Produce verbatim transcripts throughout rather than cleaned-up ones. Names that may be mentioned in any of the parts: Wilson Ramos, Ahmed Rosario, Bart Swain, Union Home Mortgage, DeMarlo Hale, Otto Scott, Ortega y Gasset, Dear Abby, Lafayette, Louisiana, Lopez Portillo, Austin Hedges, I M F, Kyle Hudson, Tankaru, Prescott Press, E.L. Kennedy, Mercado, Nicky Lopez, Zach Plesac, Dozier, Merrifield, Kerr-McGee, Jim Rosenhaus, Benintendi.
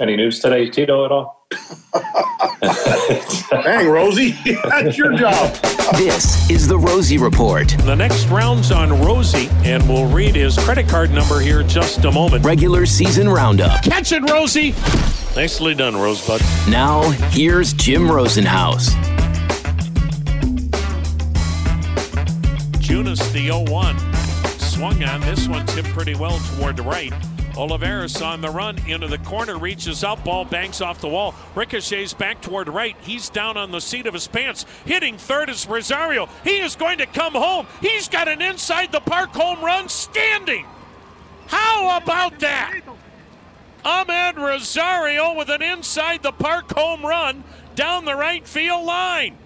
Any news today, Tito, at all? Dang, Rosie, that's your job. This is the Rosie Report. The next round's on Rosie, and we'll read his credit card number here in just a moment. Regular season roundup. Catch it, Rosie. Nicely done, Rosebud. Now, here's Jim Rosenhaus. Junis, the oh one, swung on. This one tipped pretty well toward the right. Oliveras on the run into the corner, reaches out, ball banks off the wall, ricochets back toward right. He's down on the seat of his pants. Hitting third is Rosario. He is going to come home. He's got an inside the park home run standing. How about that? Ahmed Rosario with an inside the park home run down the right field line.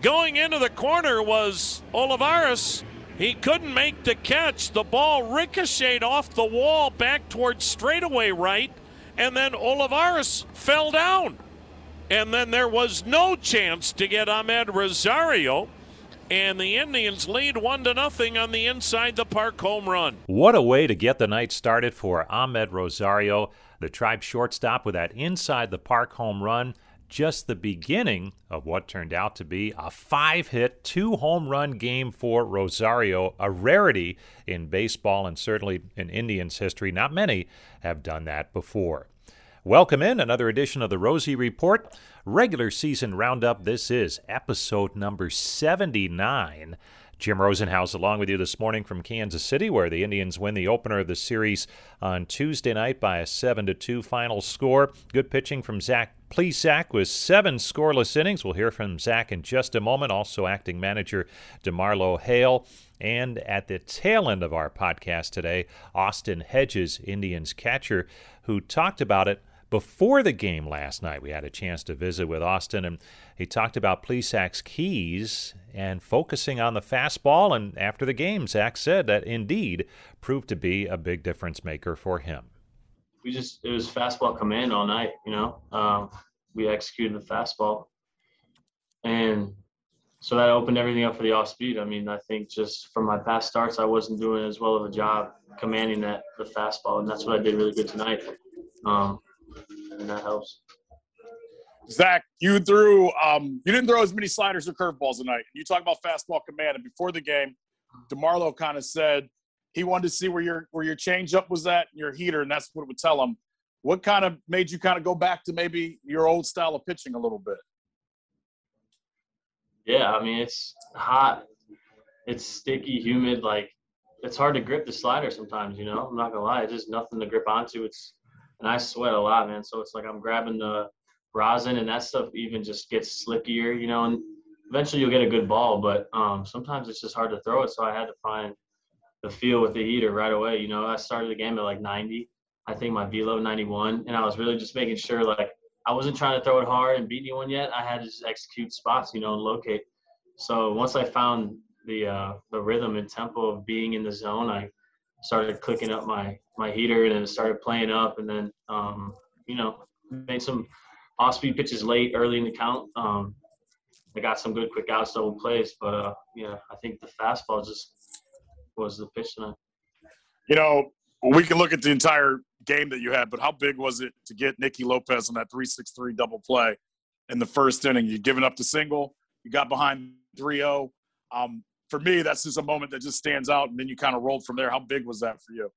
Going into the corner was Oliveras. He couldn't make the catch. The ball ricocheted off the wall back towards straightaway right, and then Olivares fell down. And then there was no chance to get Ahmed Rosario, and the Indians lead one to nothing on the inside the park home run. What a way to get the night started for Ahmed Rosario, the Tribe shortstop, with that inside the park home run. Just the beginning of what turned out to be a five-hit, two-home-run game for Rosario, a rarity in baseball and certainly in Indians history. Not many have done that before. Welcome in another edition of the Rosie Report. Regular season roundup. This is episode number seventy-nine. Jim Rosenhaus along with you this morning from Kansas City, where the Indians win the opener of the series on Tuesday night by a seven to two final score. Good pitching from Zach Plesac with seven scoreless innings. We'll hear from Zach in just a moment. Also acting manager DeMarlo Hale. And at the tail end of our podcast today, Austin Hedges, Indians catcher, who talked about it before the game last night. We had a chance to visit with Austin, and he talked about Plesac's keys and focusing on the fastball. And after the game, Zach said that indeed proved to be a big difference maker for him. We just, it was fastball command all night, you know. Um, we executed the fastball. And so that opened everything up for the off-speed. I mean, I think just from my past starts, I wasn't doing as well of a job commanding that the fastball, and that's what I did really good tonight. Um, And that helps. Zach, you threw um, – you didn't throw as many sliders or curveballs tonight. You talk about fastball command, and before the game, DeMarlo kind of said he wanted to see where your where your changeup was at, your heater, and that's what it would tell him. What kind of made you kind of go back to maybe your old style of pitching a little bit? Yeah, I mean, it's hot. It's sticky, humid. Like, it's hard to grip the slider sometimes, you know. I'm not going to lie. It's just nothing to grip onto. It's – And I sweat a lot, man. So it's like I'm grabbing the rosin, and that stuff even just gets slickier, you know. And eventually you'll get a good ball, but um, sometimes it's just hard to throw it. So I had to find the feel with the heater right away. You know, I started the game at like ninety. I think my velo ninety-one, and I was really just making sure like I wasn't trying to throw it hard and beat anyone yet. I had to just execute spots, you know, and locate. So once I found the uh, the rhythm and tempo of being in the zone, I started clicking up my, my heater, and then started playing up, and then, um, you know, made some off-speed pitches late, early in the count. Um, I got some good quick outs, double plays, but, uh, yeah, I think the fastball just was the pitch tonight. You know, we can look at the entire game that you had, but how big was it to get Nicky Lopez on that three six three double play in the first inning? You're giving up the single. You got behind three oh. Um, For me, that's just a moment that just stands out, and then you kind of rolled from there. How big was that for you?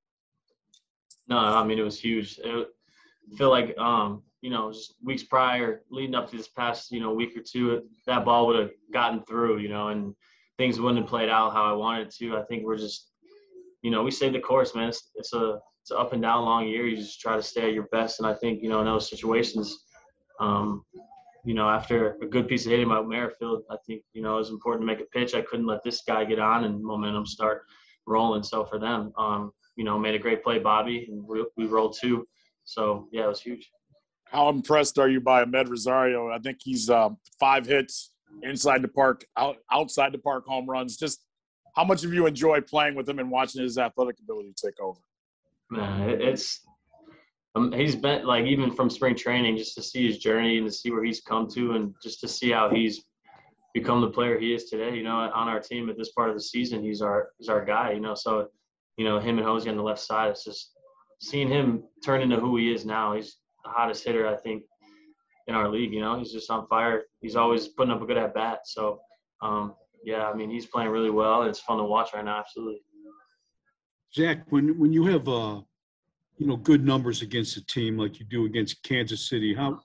No, I mean, it was huge. It, I feel like, um, you know, just weeks prior, leading up to this past, you know, week or two, that ball would have gotten through, you know, and things wouldn't have played out how I wanted to. I think we're just, you know, we stayed the course, man. It's, it's a it's an up and down long year. You just try to stay at your best, and I think, you know, in those situations, um, you know, after a good piece of hitting by Merrifield, I think, you know, it was important to make a pitch. I couldn't let this guy get on and momentum start rolling. So for them, um, you know, made a great play, Bobby, and we, we rolled two. So, yeah, it was huge. How impressed are you by Ahmed Rosario? I think he's uh, five hits inside the park, out, outside the park home runs. Just how much of you enjoy playing with him and watching his athletic ability take over? Man, it's – Um, he's been, like, even from spring training, just to see his journey and to see where he's come to, and just to see how he's become the player he is today. You know, on our team at this part of the season, he's our he's our guy, you know. So, you know, him and Jose on the left side, it's just seeing him turn into who he is now. He's the hottest hitter, I think, in our league. You know, he's just on fire. He's always putting up a good at-bat. So, um, yeah, I mean, he's playing really well. It's fun to watch right now, absolutely. Zach, when, when you have, uh, you know, good numbers against a team like you do against Kansas City, how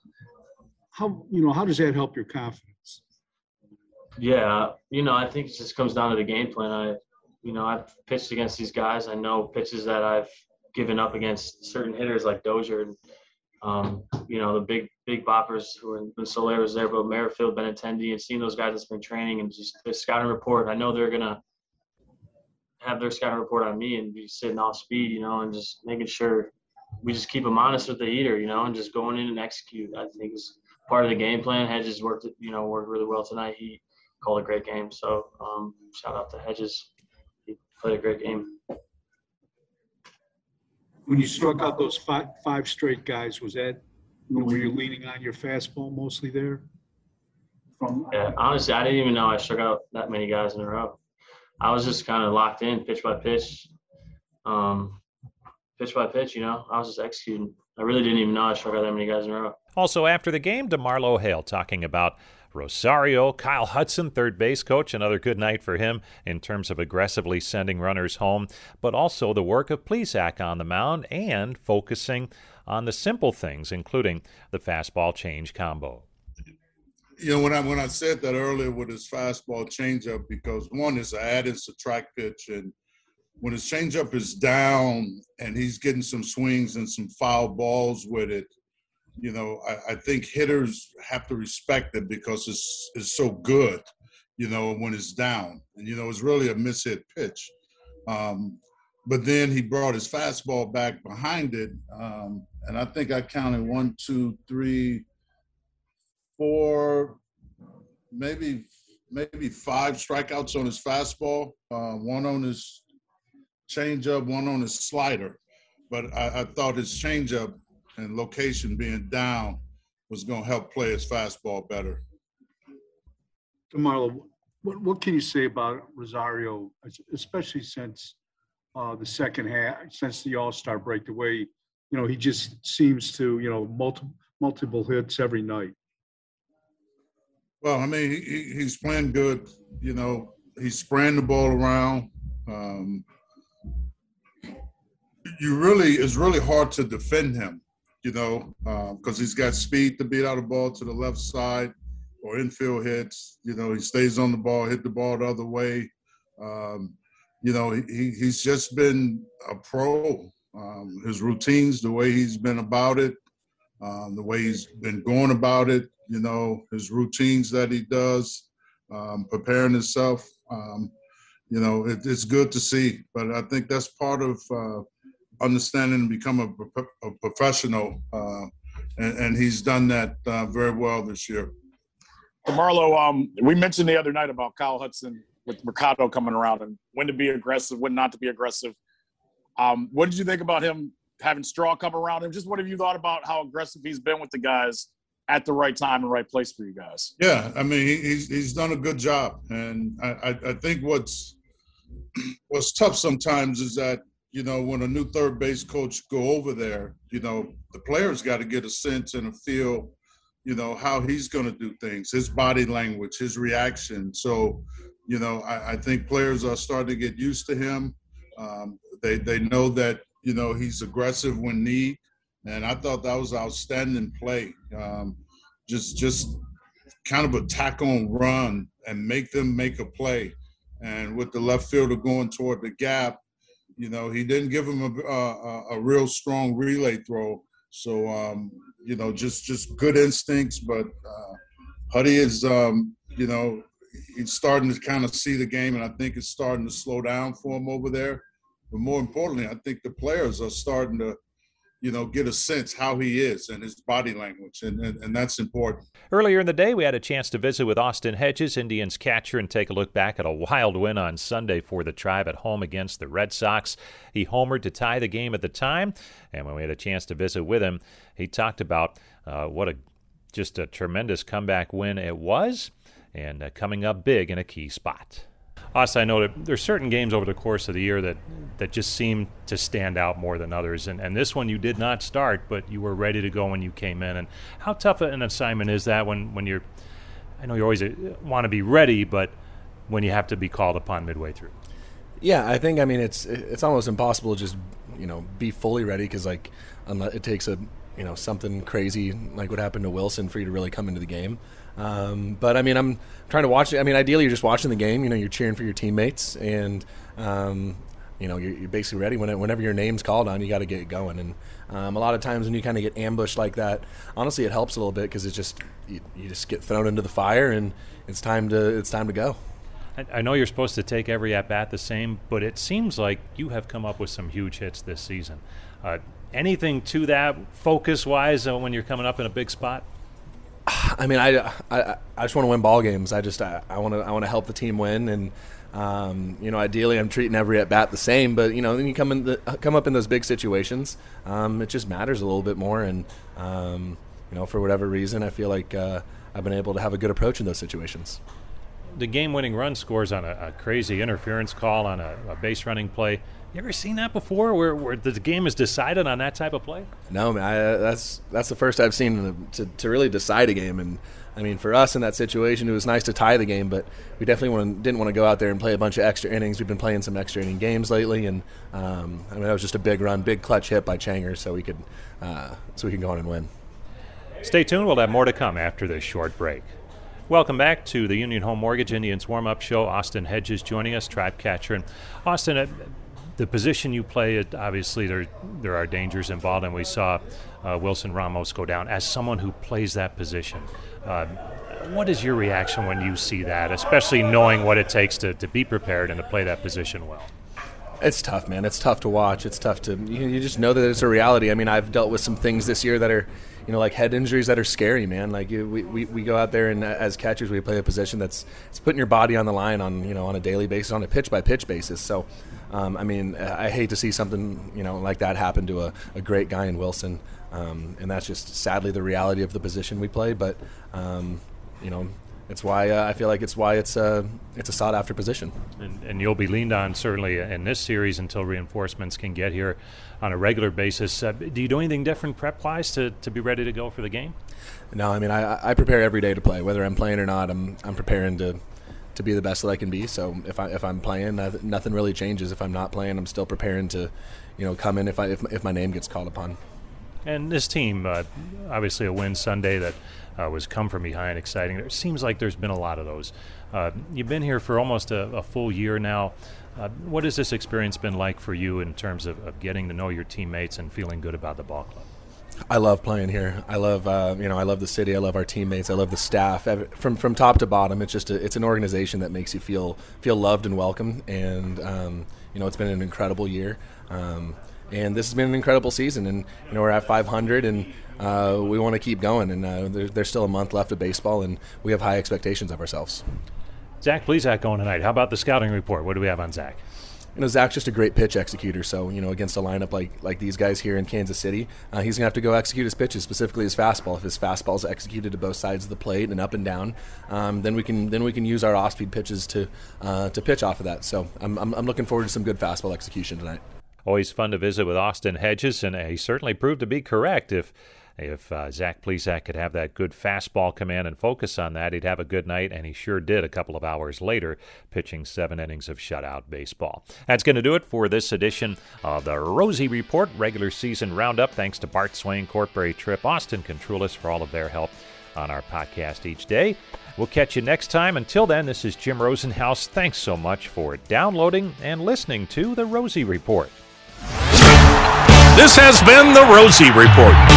how you know how does that help your confidence? Yeah, you know, I think it just comes down to the game plan. I, you know, I've pitched against these guys. I know pitches that I've given up against certain hitters like Dozier and, um, you know, the big, big boppers who are when Soler was there, but Merrifield, Benintendi, and seeing those guys that's been training and just the scouting report. I know they're going to have their scouting report on me and be sitting off speed, you know, and just making sure we just keep them honest with the heater, you know, and just going in and execute, I think is part of the game plan. Hedges worked, you know, worked really well tonight. He called a great game. So um, shout out to Hedges. He played a great game. When you struck out those five, five straight guys, was that, you know, were you leaning on your fastball mostly there? From yeah, honestly, I didn't even know I struck out that many guys in a row. I was just kind of locked in, pitch by pitch, um, pitch by pitch, you know. I was just executing. I really didn't even know I struck out that many guys in a row. Also after the game, DeMarlo Hale talking about Rosario, Kyle Hudson, third base coach, another good night for him in terms of aggressively sending runners home, but also the work of Plesac on the mound and focusing on the simple things, including the fastball change combo. You know, when I when I said that earlier with his fastball changeup, because one is an add and subtract pitch, and when his changeup is down and he's getting some swings and some foul balls with it, you know, I, I think hitters have to respect it because it's it's so good, you know, when it's down. And, you know, it's really a mishit pitch. Um, but then he brought his fastball back behind it, um, and I think I counted one, two, three, four, maybe maybe five strikeouts on his fastball, uh, one on his changeup, one on his slider. But I, I thought his changeup and location being down was going to help play his fastball better. DeMarlo, what, what can you say about Rosario, especially since uh, the second half, since the All-Star break, the way, you know, he just seems to, you know, multi, multiple hits every night? Well, I mean, he, he's playing good. You know, he's spraying the ball around. Um, you really, it's really hard to defend him, you know, because uh, he's got speed to beat out the ball to the left side or infield hits. You know, he stays on the ball, hit the ball the other way. Um, you know, he, he's just been a pro. Um, his routines, the way he's been about it, um, the way he's been going about it, you know, his routines that he does, um, preparing himself, um, you know, it, it's good to see. But I think that's part of uh, – understanding and become a, a professional, uh, and, and he's done that uh, very well this year. DeMarlo, um, we mentioned the other night about Kyle Hudson with Mercado coming around and when to be aggressive, when not to be aggressive. Um, what did you think about him having Straw come around him? Just what have you thought about how aggressive he's been with the guys at the right time and right place for you guys? Yeah, I mean, he's he's done a good job, and I, I, I think what's what's tough sometimes is that, you know, when a new third base coach go over there, you know, the player's got to get a sense and a feel, you know, how he's going to do things, his body language, his reaction. So, you know, I, I think players are starting to get used to him. Um, they they know that, you know, he's aggressive when need. And I thought that was outstanding play. Um, just, just kind of a tack on run and make them make a play. And with the left fielder going toward the gap, you know, he didn't give him a, a, a real strong relay throw. So, um, you know, just, just good instincts. But uh, Huddy is, um, you know, he's starting to kind of see the game, and I think it's starting to slow down for him over there. But more importantly, I think the players are starting to, you know, get a sense how he is and his body language, and, and, and that's important. Earlier in the day, we had a chance to visit with Austin Hedges, Indians catcher, and take a look back at a wild win on Sunday for the Tribe at home against the Red Sox. He homered to tie the game at the time, and when we had a chance to visit with him, he talked about uh, what a just a tremendous comeback win it was, and uh, coming up big in a key spot. Austin, I know that there's certain games over the course of the year that, that just seem to stand out more than others. And, and this one you did not start, but you were ready to go when you came in. And how tough an assignment is that when, when you're – I know you always want to be ready, but when you have to be called upon midway through? Yeah, I think, I mean, it's it's almost impossible to just, you know, be fully ready because, like, unless it takes a – you know, something crazy like what happened to Wilson for you to really come into the game. Um, but, I mean, I'm trying to watch it. I mean, ideally you're just watching the game. You know, you're cheering for your teammates. And, um, you know, you're, you're basically ready. When it, whenever your name's called on, you got to get it going. And um, a lot of times when you kind of get ambushed like that, honestly, it helps a little bit because it's just you, you just get thrown into the fire and it's time to it's time to go. I know you're supposed to take every at-bat the same, but it seems like you have come up with some huge hits this season. Uh, anything to that focus-wise uh, when you're coming up in a big spot? I mean, I, I, I just want to win ball games. I just I want to I want to help the team win, and um, you know, ideally, I'm treating every at bat the same. But you know, then you come in the, come up in those big situations. Um, it just matters a little bit more, and um, you know, for whatever reason, I feel like uh, I've been able to have a good approach in those situations. The game-winning run scores on a, a crazy interference call on a, a base-running play. You ever seen that before, where, where the game is decided on that type of play? No, man, I, that's that's the first I've seen to, to really decide a game. And I mean, for us in that situation, it was nice to tie the game, but we definitely wanted, didn't want to go out there and play a bunch of extra innings. We've been playing some extra inning games lately, and um, I mean, that was just a big run, big clutch hit by Changer, so we could uh, so we can go on and win. Stay tuned. We'll have more to come after this short break. Welcome back to the Union Home Mortgage Indians warm-up show. Austin Hedges joining us, Tribe Catcher. And Austin, uh, the position you play, obviously there there are dangers involved, and we saw uh, Wilson Ramos go down. As someone who plays that position, uh, what is your reaction when you see that, especially knowing what it takes to, to be prepared and to play that position well? It's tough, man. It's tough to watch. It's tough to you, you just know that it's a reality. I mean, I've dealt with some things this year that are, you know, like head injuries that are scary, man. Like you, we, we, we go out there and as catchers, we play a position that's it's putting your body on the line on, you know, on a daily basis, on a pitch by pitch basis. So, um, I mean, I hate to see something, you know, like that happen to a, a great guy in Wilson. Um, and that's just sadly the reality of the position we play. But, um, you know, It's why uh, I feel like it's why it's a uh, it's a sought after position, and, and you'll be leaned on certainly in this series until reinforcements can get here on a regular basis. Uh, do you do anything different prep wise to, to be ready to go for the game? No, I mean I, I prepare every day to play, whether I'm playing or not. I'm I'm preparing to, to be the best that I can be. So if I if I'm playing, nothing really changes. If I'm not playing, I'm still preparing to, you know, come in if I if if my name gets called upon. And this team, uh, obviously a win Sunday that uh, was come from behind, exciting. It seems like there's been a lot of those. Uh, you've been here for almost a, a full year now. Uh, what has this experience been like for you in terms of, of getting to know your teammates and feeling good about the ball club? I love playing here. I love, uh, you know, I love the city. I love our teammates. I love the staff. From from top to bottom, it's just a, it's an organization that makes you feel feel loved and welcome. And um, you know, it's been an incredible year. Um, And this has been an incredible season, and you know we're at five hundred, and uh, we want to keep going. And uh, there, there's still a month left of baseball, and we have high expectations of ourselves. Zach Plesac going tonight. How about the scouting report? What do we have on Zach? You know, Zach's just a great pitch executor. So you know, against a lineup like like these guys here in Kansas City, uh, he's gonna have to go execute his pitches, specifically his fastball. If his fastball's executed to both sides of the plate and up and down, um, then we can then we can use our off-speed pitches to uh, to pitch off of that. So I'm, I'm I'm looking forward to some good fastball execution tonight. Always fun to visit with Austin Hedges, and he certainly proved to be correct. If if uh, Zach Plesac could have that good fastball command and focus on that, he'd have a good night, and he sure did a couple of hours later, pitching seven innings of shutout baseball. That's going to do it for this edition of the Rosie Report regular season roundup. Thanks to Bart Swain, Cortberry Tripp, Austin Contrulis for all of their help on our podcast each day. We'll catch you next time. Until then, this is Jim Rosenhaus. Thanks so much for downloading and listening to the Rosie Report. This has been the Rosie Report.